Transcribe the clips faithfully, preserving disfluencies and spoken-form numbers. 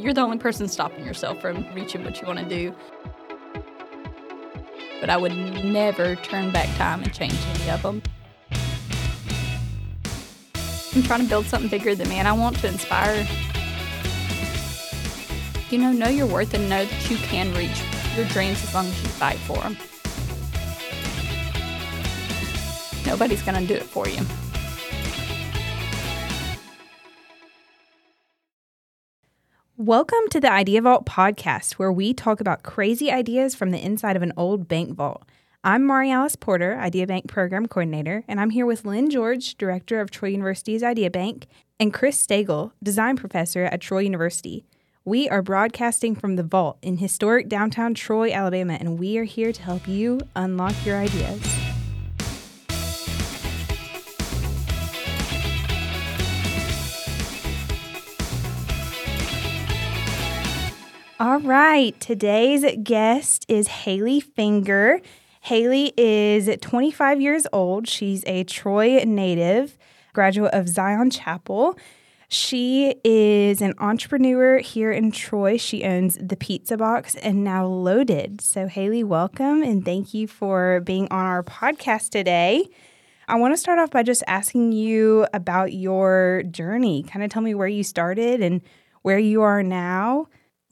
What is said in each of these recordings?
you're the only person stopping yourself from reaching what you want to do. But I would never turn back time and change any of them. I'm trying to build something bigger than me, and I want to inspire. You know, know your worth and know that you can reach your dreams as long as you fight for them. Nobody's going to do it for you. Welcome to the Idea Vault Podcast, where we talk about crazy ideas from the inside of an old bank vault. I'm Mari Alice Porter, Idea Bank Program Coordinator, and I'm here with Lynn George, Director of Troy University's Idea Bank, and Chris Stagel, Design Professor at Troy University. We are broadcasting from the vault in historic downtown Troy, Alabama, and we are here to help you unlock your ideas. All right, today's guest is Hailey Finger. Hailey is twenty-five years old. She's a Troy native, graduate of Zion Chapel. She is an entrepreneur here in Troy. She owns The Pizza Box and now Loaded. So Hailey, welcome, and thank you for being on our podcast today. I want to start off by just asking you about your journey. Kind of tell me where you started and where you are now.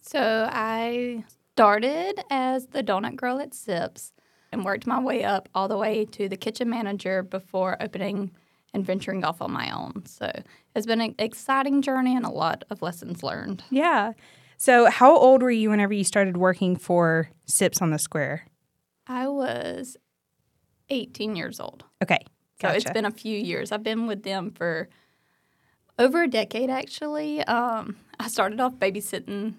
So I started as the donut girl at Sips and worked my way up all the way to the kitchen manager before opening and venturing off on my own. So it's been an exciting journey and a lot of lessons learned. Yeah. So how old were you whenever you started working for Sips on the Square? I was eighteen years old. Okay. Gotcha. So it's been a few years. I've been with them for over a decade, actually. Um, I started off babysitting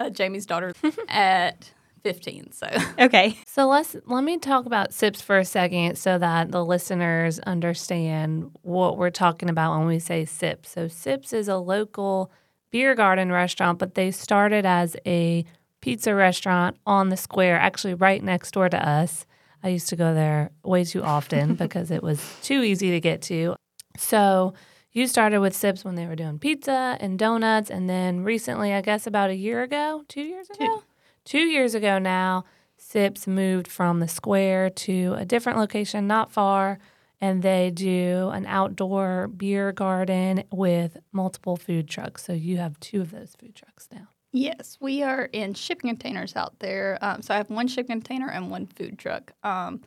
Uh, Jamie's daughter at fifteen. So okay. So let's let me talk about Sips for a second so that the listeners understand what we're talking about when we say Sips. So Sips is a local beer garden restaurant, but they started as a pizza restaurant on the square, actually right next door to us. I used to go there way too often because it was too easy to get to. So you started with Sips when they were doing pizza and donuts, and then recently, I guess about a year ago, two years ago? Two, two years ago now, Sips moved from the square to a different location not far, and they do an outdoor beer garden with multiple food trucks. So you have two of those food trucks now. Yes, we are in shipping containers out there. Um, so I have one shipping container and one food truck. Um,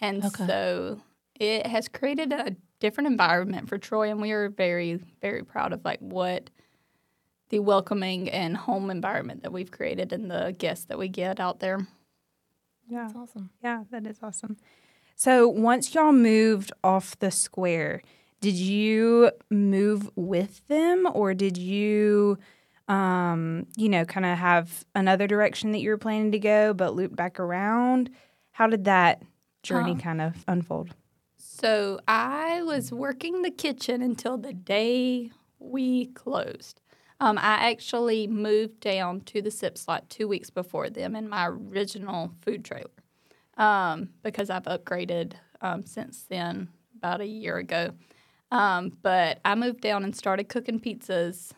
and okay. So it has created a different environment for Troy, and we are very, very proud of like what the welcoming and home environment that we've created and the guests that we get out there. Yeah, that's awesome. Yeah, that is awesome. So once y'all moved off the square, did you move with them, or did you, um, you know, kind of have another direction that you were planning to go, but loop back around? How did that journey um, kind of unfold? So I was working the kitchen until the day we closed. Um, I actually moved down to the Sips lot two weeks before them in my original food trailer um, because I've upgraded um, since then about a year ago. Um, but I moved down and started cooking pizzas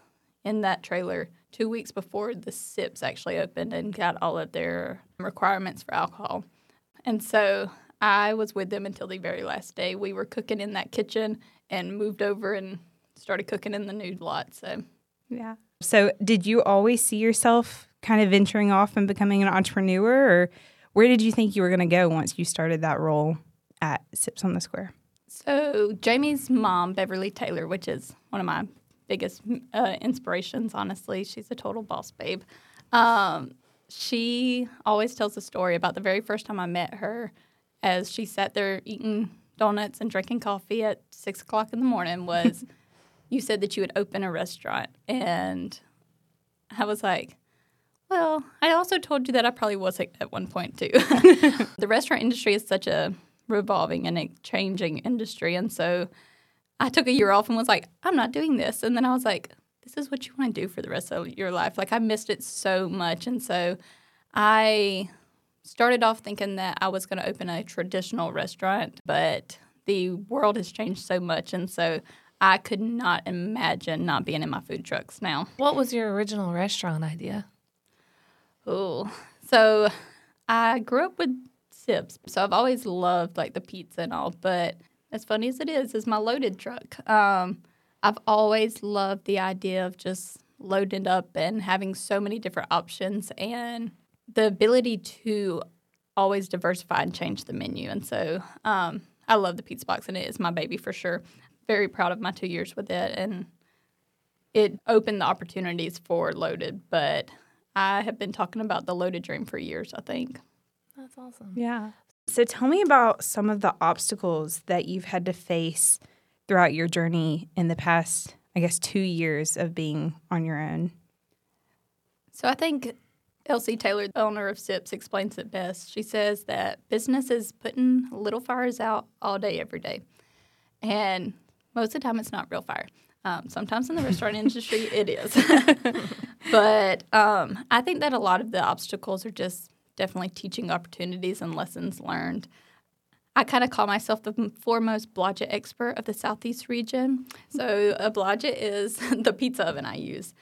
in that trailer two weeks before the Sips actually opened and got all of their requirements for alcohol. And so I was with them until the very last day. We were cooking in that kitchen and moved over and started cooking in the new lot. So, yeah. So did you always see yourself kind of venturing off and becoming an entrepreneur, or where did you think you were going to go once you started that role at Sips on the Square? So Jamie's mom, Beverly Taylor, which is one of my biggest uh, inspirations, honestly. She's a total boss babe. Um, she always tells a story about the very first time I met her, as she sat there eating donuts and drinking coffee at six o'clock in the morning, was you said that you would open a restaurant. And I was like, well, I also told you that I probably was at one point too. The restaurant industry is such a revolving and a changing industry. And so I took a year off and was like, I'm not doing this. And then I was like, this is what you want to do for the rest of your life. Like I missed it so much. And so I started off thinking that I was going to open a traditional restaurant, but the world has changed so much. And so I could not imagine not being in my food trucks now. What was your original restaurant idea? Oh, so I grew up with Sips, so I've always loved, like, the pizza and all, but as funny as it is, is my Loaded truck. Um, I've always loved the idea of just loading it up and having so many different options and the ability to always diversify and change the menu. And so um, I love the Pizza Box, and it is my baby for sure. Very proud of my two years with it, and it opened the opportunities for Loaded, but I have been talking about the Loaded dream for years, I think. That's awesome. Yeah. So tell me about some of the obstacles that you've had to face throughout your journey in the past, I guess, two years of being on your own. So I think Elsie Taylor, the owner of Sips, explains it best. She says that business is putting little fires out all day, every day. And most of the time it's not real fire. Um, sometimes in the restaurant industry it is. But um, I think that a lot of the obstacles are just definitely teaching opportunities and lessons learned. I kind of call myself the foremost Blodgett expert of the Southeast region. So a Blodgett is the pizza oven I use.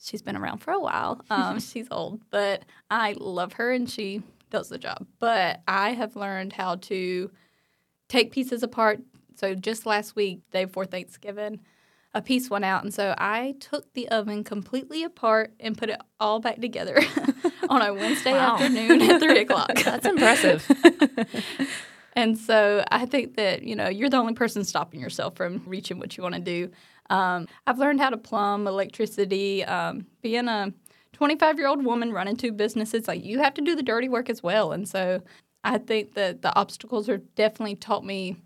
She's been around for a while. Um, she's old, but I love her and she does the job. But I have learned how to take pieces apart. So just last week, day before Thanksgiving, a piece went out. And so I took the oven completely apart and put it all back together on a Wednesday wow. afternoon at three o'clock. That's impressive. And so I think that, you know, you're the only person stopping yourself from reaching what you want to do. Um, I've learned how to plumb electricity. Um, being a twenty-five-year-old woman running two businesses, like, you have to do the dirty work as well. And so I think that the obstacles are definitely taught me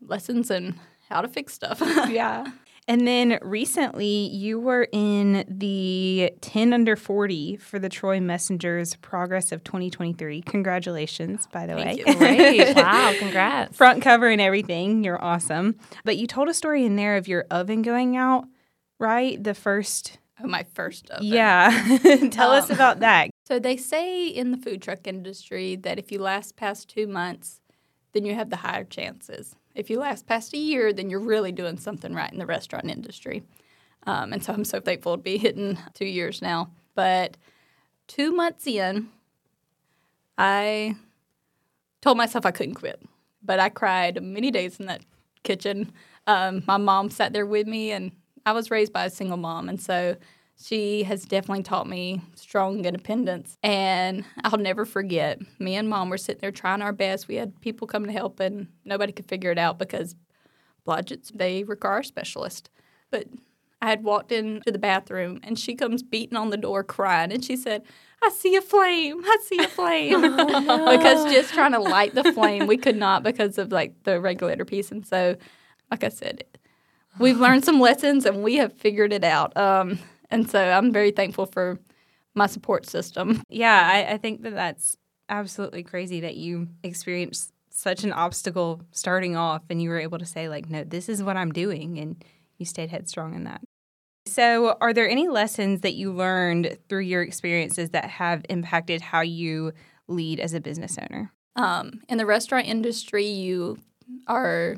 lessons in how to fix stuff. Yeah. And then recently you were in the ten under forty for the Troy Messenger's Progress of twenty twenty-three. Congratulations, by the Thank way. You. Great. Wow, congrats. Front cover and everything. You're awesome. But you told a story in there of your oven going out, right? The first. Oh, my first oven. Yeah. Tell um, us about that. So they say in the food truck industry that if you last past two months, then you have the higher chances. If you last past a year, then you're really doing something right in the restaurant industry. Um, and so I'm so thankful to be hitting two years now. But two months in, I told myself I couldn't quit. But I cried many days in that kitchen. Um, my mom sat there with me, and I was raised by a single mom. And so she has definitely taught me strong independence. And I'll never forget, me and Mom were sitting there trying our best. We had people come to help, and nobody could figure it out because Blodgett's, they require a specialist. But I had walked into the bathroom, and she comes beating on the door crying, and she said, I see a flame, I see a flame. Oh, no. Because just trying to light the flame, we could not because of, like, the regulator piece. And so, like I said, we've learned some lessons, and we have figured it out. Um And so I'm very thankful for my support system. Yeah, I, I think that that's absolutely crazy that you experienced such an obstacle starting off and you were able to say, like, no, this is what I'm doing. And you stayed headstrong in that. So are there any lessons that you learned through your experiences that have impacted how you lead as a business owner? Um, in the restaurant industry, you are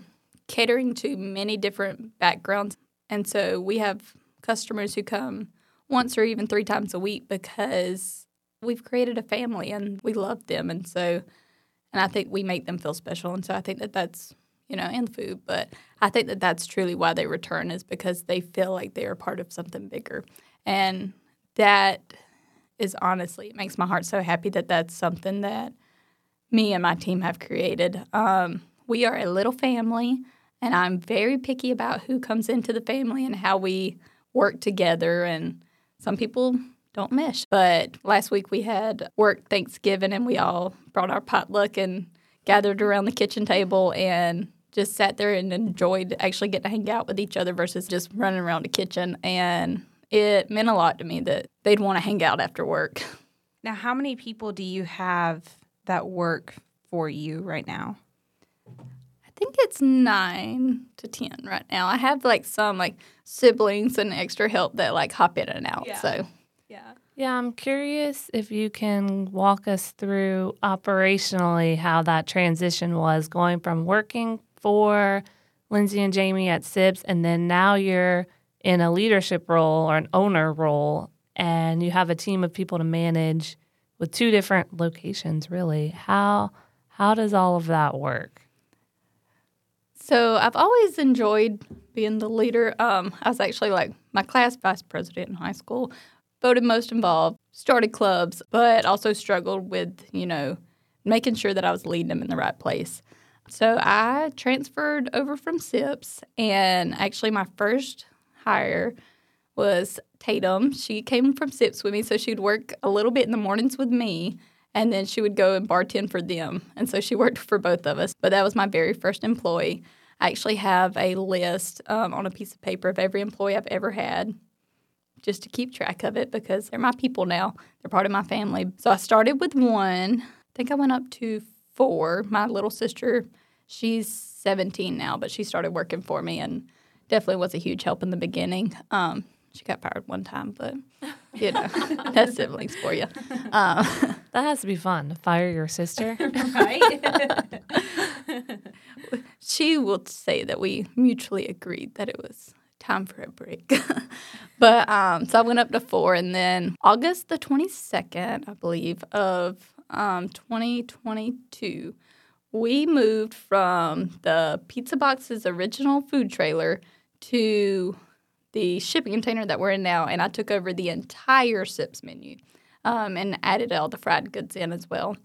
catering to many different backgrounds. And so we have customers who come once or even three times a week because we've created a family and we love them. And so, and I think we make them feel special. And so I think that that's, you know, and food, but I think that that's truly why they return, is because they feel like they are part of something bigger. And that is honestly, it makes my heart so happy that that's something that me and my team have created. Um, we are a little family, and I'm very picky about who comes into the family and how we work together, and some people don't mesh. But last week we had work Thanksgiving, and we all brought our potluck and gathered around the kitchen table and just sat there and enjoyed actually getting to hang out with each other versus just running around the kitchen. And it meant a lot to me that they'd want to hang out after work. Now, how many people do you have that work for you right now? I think it's nine to ten right now. I have, like, some, like, siblings and extra help that, like, hop in and out. Yeah. So, yeah. Yeah, I'm curious if you can walk us through operationally how that transition was going from working for Lindsay and Jamie at Sips, and then now you're in a leadership role or an owner role, and you have a team of people to manage with two different locations, really. How how does all of that work? So I've always enjoyed being the leader. Um, I was actually like my class vice president in high school, voted most involved, started clubs, but also struggled with, you know, making sure that I was leading them in the right place. So I transferred over from Sips, and actually my first hire was Tatum. She came from Sips with me, so she'd work a little bit in the mornings with me, and then she would go and bartend for them. And so she worked for both of us. But that was my very first employee. I actually have a list um, on a piece of paper of every employee I've ever had, just to keep track of it, because they're my people now. They're part of my family. So I started with one. I think I went up to four. My little sister, she's seventeen now, but she started working for me and definitely was a huge help in the beginning. Um, she got fired one time, but, you know, that's siblings for you. Um, that has to be fun, to fire your sister. Right? She will say that we mutually agreed that it was time for a break. But um, so I went up to four, and then August the twenty-second, I believe, of um, twenty twenty-two, we moved from the Pizza Box's original food trailer to the shipping container that we're in now, and I took over the entire Sips menu um, and added all the fried goods in as well.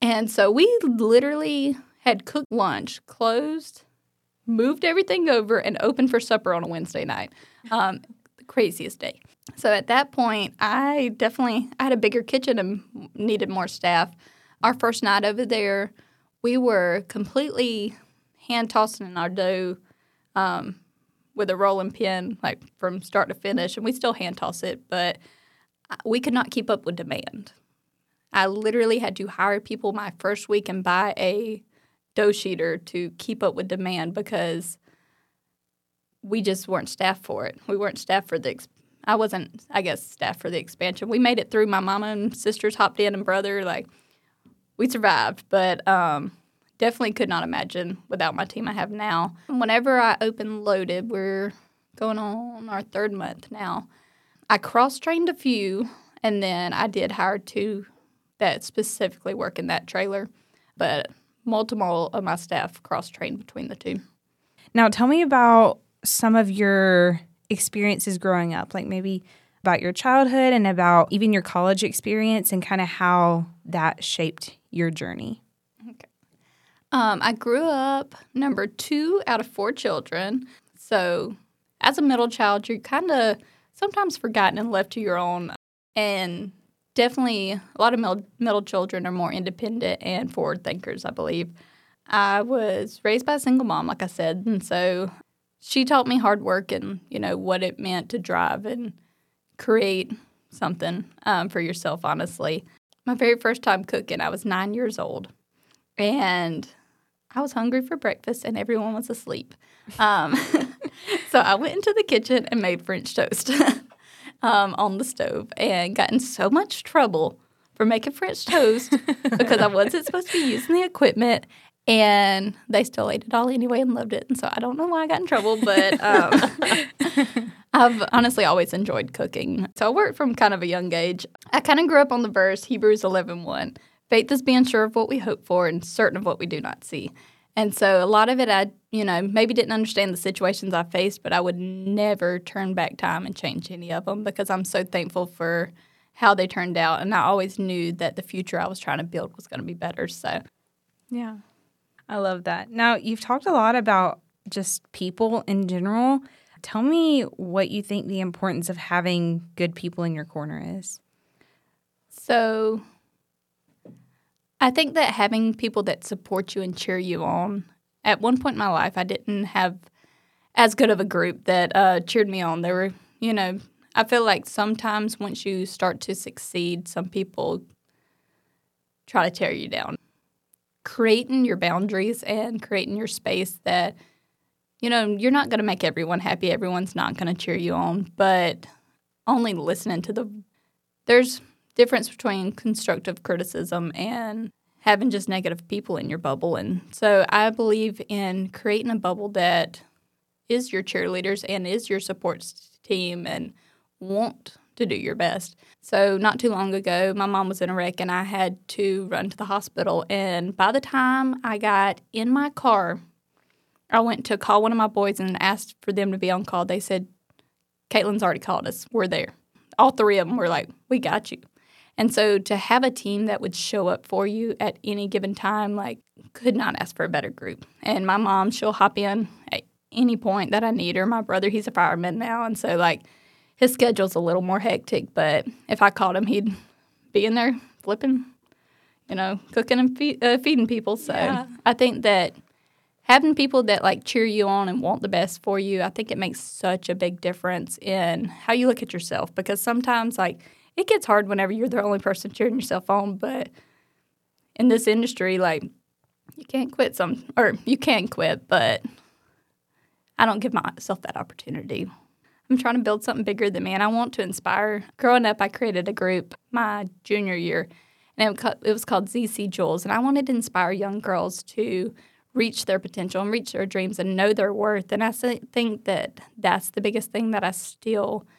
And so we literally had cooked lunch, closed, moved everything over, and opened for supper on a Wednesday night. Um, the craziest day. So at that point, I definitely I had a bigger kitchen and needed more staff. Our first night over there, we were completely hand-tossing our dough um, with a rolling pin, like from start to finish, and we still hand-toss it, but we could not keep up with demand. I literally had to hire people my first week and buy a dough sheeter to keep up with demand, because we just weren't staffed for it. We weren't staffed for the ex- – I wasn't, I guess, staffed for the expansion. We made it through. My mama and sisters hopped in, and brother, like, we survived. But um, definitely could not imagine without my team I have now. Whenever I open Loaded, we're going on our third month now. I cross-trained a few, and then I did hire two that specifically work in that trailer. But – multiple of my staff cross-trained between the two. Now, tell me about some of your experiences growing up, like maybe about your childhood and about even your college experience and kind of how that shaped your journey. Okay. Um, I grew up number two out of four children. So as a middle child, you're kind of sometimes forgotten and left to your own. And definitely, a lot of middle children are more independent and forward thinkers, I believe. I was raised by a single mom, like I said, and so she taught me hard work and, you know, what it meant to drive and create something um, for yourself, honestly. My very first time cooking, I was nine years old, and I was hungry for breakfast, and everyone was asleep. Um, so I went into the kitchen and made French toast. Um, on the stove, and got in so much trouble for making French toast because I wasn't supposed to be using the equipment, and they still ate it all anyway and loved it. And so I don't know why I got in trouble, but um, I've honestly always enjoyed cooking. So I worked from kind of a young age. I kind of grew up on the verse, Hebrews eleven one, faith is being sure of what we hope for and certain of what we do not see. And so a lot of it I, you know, maybe didn't understand the situations I faced, but I would never turn back time and change any of them because I'm so thankful for how they turned out. And I always knew that the future I was trying to build was going to be better. So, yeah, I love that. Now, you've talked a lot about just people in general. Tell me what you think the importance of having good people in your corner is. So I think that having people that support you and cheer you on. At one point in my life, I didn't have as good of a group that uh, cheered me on. There were, you know, I feel like sometimes once you start to succeed, some people try to tear you down. Creating your boundaries and creating your space that, you know, you're not going to make everyone happy. Everyone's not going to cheer you on, but only listening to the – there's – difference between constructive criticism and having just negative people in your bubble. And so I believe in creating a bubble that is your cheerleaders and is your support team and want to do your best. So not too long ago, my mom was in a wreck and I had to run to the hospital. And by the time I got in my car, I went to call one of my boys and asked for them to be on call. They said, Caitlin's already called us. We're there. All three of them were like, we got you. And so to have a team that would show up for you at any given time, like, could not ask for a better group. And my mom, she'll hop in at any point that I need her. My brother, he's a fireman now. And so, like, his schedule's a little more hectic, but if I called him, he'd be in there flipping, you know, cooking and feed, uh, feeding people. So yeah. I think that having people that, like, cheer you on and want the best for you, I think it makes such a big difference in how you look at yourself, because sometimes, like, it gets hard whenever you're the only person cheering yourself on. But in this industry, like, you can't quit some – or you can quit, but I don't give myself that opportunity. I'm trying to build something bigger than me, and I want to inspire. Growing up, I created a group my junior year, and it was called Z C Jewels, and I wanted to inspire young girls to reach their potential and reach their dreams and know their worth. And I think that that's the biggest thing that I still –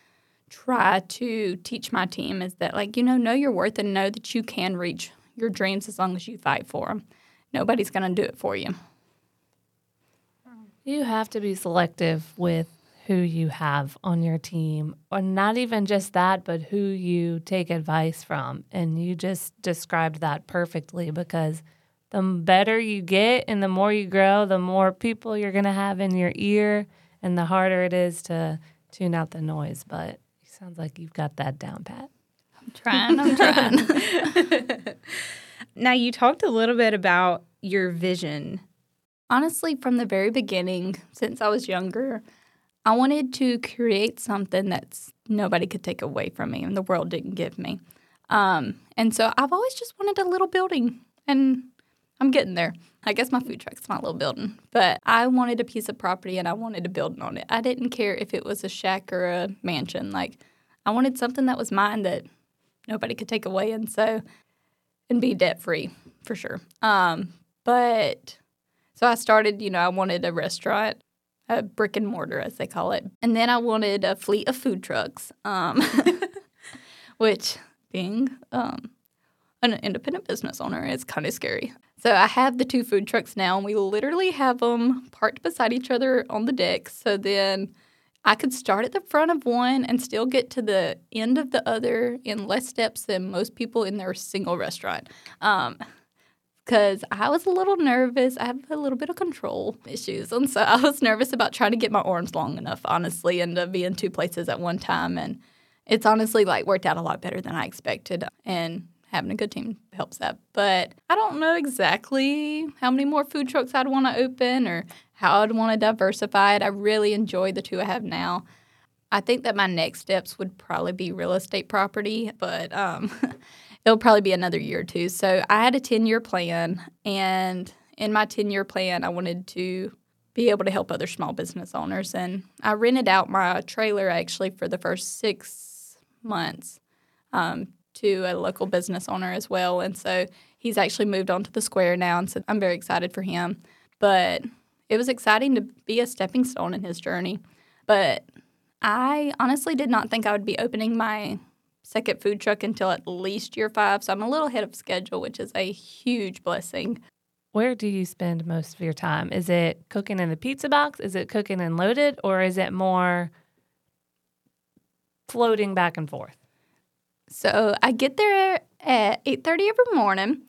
try to teach my team is that, like, you know, know your worth and know that you can reach your dreams as long as you fight for them. Nobody's going to do it for you. You have to be selective with who you have on your team, or not even just that, but who you take advice from. And you just described that perfectly, because the better you get and the more you grow, the more people you're going to have in your ear and the harder it is to tune out the noise. But sounds like you've got that down pat. I'm trying, I'm trying. Now, you talked a little bit about your vision. Honestly, from the very beginning, since I was younger, I wanted to create something that nobody could take away from me and the world didn't give me. Um, and so I've always just wanted a little building, and I'm getting there. I guess my food truck's my little building, but I wanted a piece of property and I wanted a building on it. I didn't care if it was a shack or a mansion. Like, I wanted something that was mine that nobody could take away, and so and be debt-free for sure. Um, but so I started, you know, I wanted a restaurant, a brick and mortar as they call it, and then I wanted a fleet of food trucks, um, which being um, an independent business owner is kind of scary. So I have the two food trucks now, and we literally have them parked beside each other on the deck. So then I could start at the front of one and still get to the end of the other in less steps than most people in their single restaurant. Um, because I was a little nervous. I have a little bit of control issues. And so I was nervous about trying to get my arms long enough, honestly, and to be in two places at one time. And it's honestly, like, worked out a lot better than I expected. And having a good team helps that. But I don't know exactly how many more food trucks I'd want to open or how I'd want to diversify it. I really enjoy the two I have now. I think that my next steps would probably be real estate property, but um, it'll probably be another year or two. So I had a ten-year plan, and in my ten-year plan, I wanted to be able to help other small business owners. And I rented out my trailer actually for the first six months um to a local business owner as well. And so he's actually moved on to the square now, and so I'm very excited for him. But it was exciting to be a stepping stone in his journey. But I honestly did not think I would be opening my second food truck until at least year five, so I'm a little ahead of schedule, which is a huge blessing. Where do you spend most of your time? Is it cooking in the pizza box? Is it cooking in Loaded? Or is it more floating back and forth? So I get there at eight thirty every morning.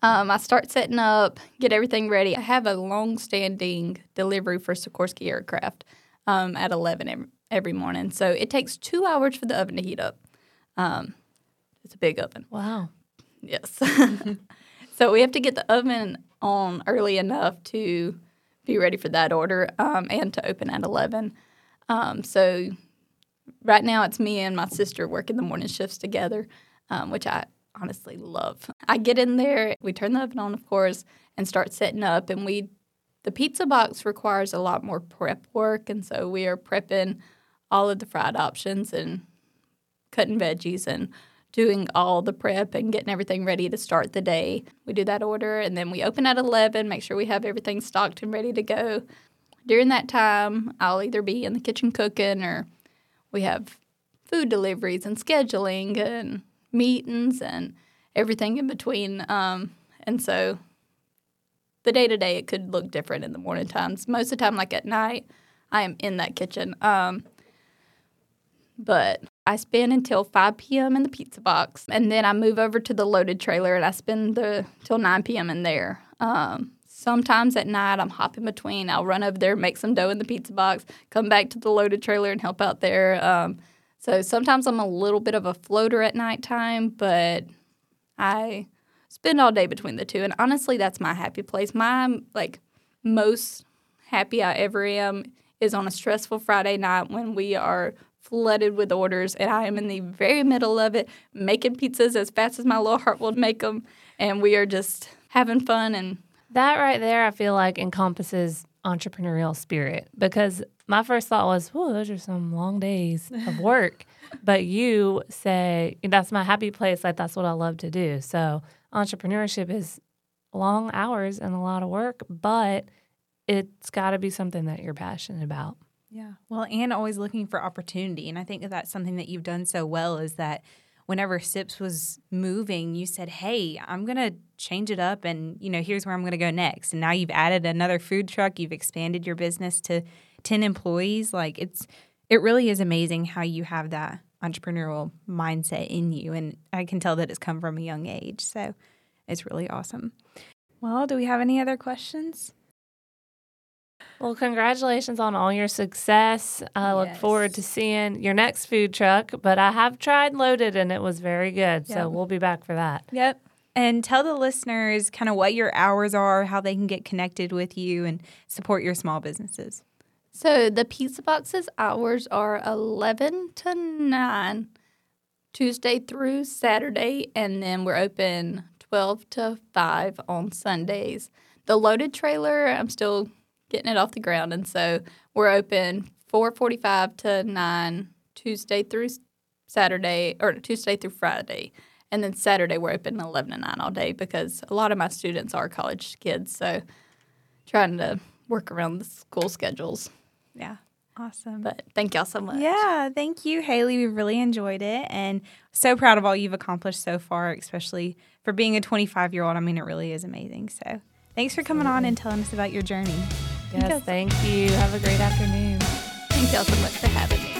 Um, I start setting up, get everything ready. I have a long-standing delivery for Sikorsky Aircraft um, at eleven every morning. So it takes two hours for the oven to heat up. Um, it's a big oven. Wow. Yes. So we have to get the oven on early enough to be ready for that order um, and to open at eleven. Um, so... Right now, it's me and my sister working the morning shifts together, um, which I honestly love. I get in there, we turn the oven on, of course, and start setting up. And we, the pizza box requires a lot more prep work, and so we are prepping all of the fried options and cutting veggies and doing all the prep and getting everything ready to start the day. We do that order, and then we open at eleven, make sure we have everything stocked and ready to go. During that time, I'll either be in the kitchen cooking, or we have food deliveries and scheduling and meetings and everything in between. Um, and so the day-to-day, it could look different in the morning times. Most of the time, like at night, I am in that kitchen. Um, but I spend until five p.m. in the pizza box, and then I move over to the loaded trailer, and I spend the till nine p.m. in there. Um, sometimes at night, I'm hopping between. I'll run over there, make some dough in the pizza box, come back to the loaded trailer and help out there. Um, so sometimes I'm a little bit of a floater at nighttime, but I spend all day between the two. And honestly, that's my happy place. My, like, most happy I ever am is on a stressful Friday night when we are flooded with orders, and I am in the very middle of it, making pizzas as fast as my little heart will make them, and we are just having fun. And that right there, I feel like, encompasses entrepreneurial spirit, because my first thought was, "Whoa, those are some long days of work." But you say, that's my happy place, like that's what I love to do. So entrepreneurship is long hours and a lot of work, but it's got to be something that you're passionate about. Yeah. Well, and always looking for opportunity. And I think that that's something that you've done so well, is that whenever Sips was moving, you said, hey, I'm going to change it up, and, you know, here's where I'm going to go next. And now you've added another food truck. You've expanded your business to ten employees. Like, it's it really is amazing how you have that entrepreneurial mindset in you. And I can tell that it's come from a young age. So it's really awesome. Well, do we have any other questions? Well, congratulations on all your success. I yes. look forward to seeing your next food truck, but I have tried Loaded, and it was very good, yep. so we'll be back for that. Yep. And tell the listeners kind of what your hours are, how they can get connected with you and support your small businesses. So the Pizza Box's hours are eleven to nine, Tuesday through Saturday, and then we're open twelve to five on Sundays. The Loaded trailer, I'm still getting it off the ground, and so we're open four forty-five to nine Tuesday through Saturday, or Tuesday through Friday, and then Saturday we're open eleven to nine all day, because a lot of my students are college kids, so trying to work around the school schedules. Yeah. Awesome. But thank y'all so much. Yeah, thank you, Hailey. We really enjoyed it, and so proud of all you've accomplished so far, especially for being a twenty-five-year-old. I mean, it really is amazing, so thanks for coming on and telling us about your journey. Yes, thank you. Have a great afternoon. Thank y'all so much for having me.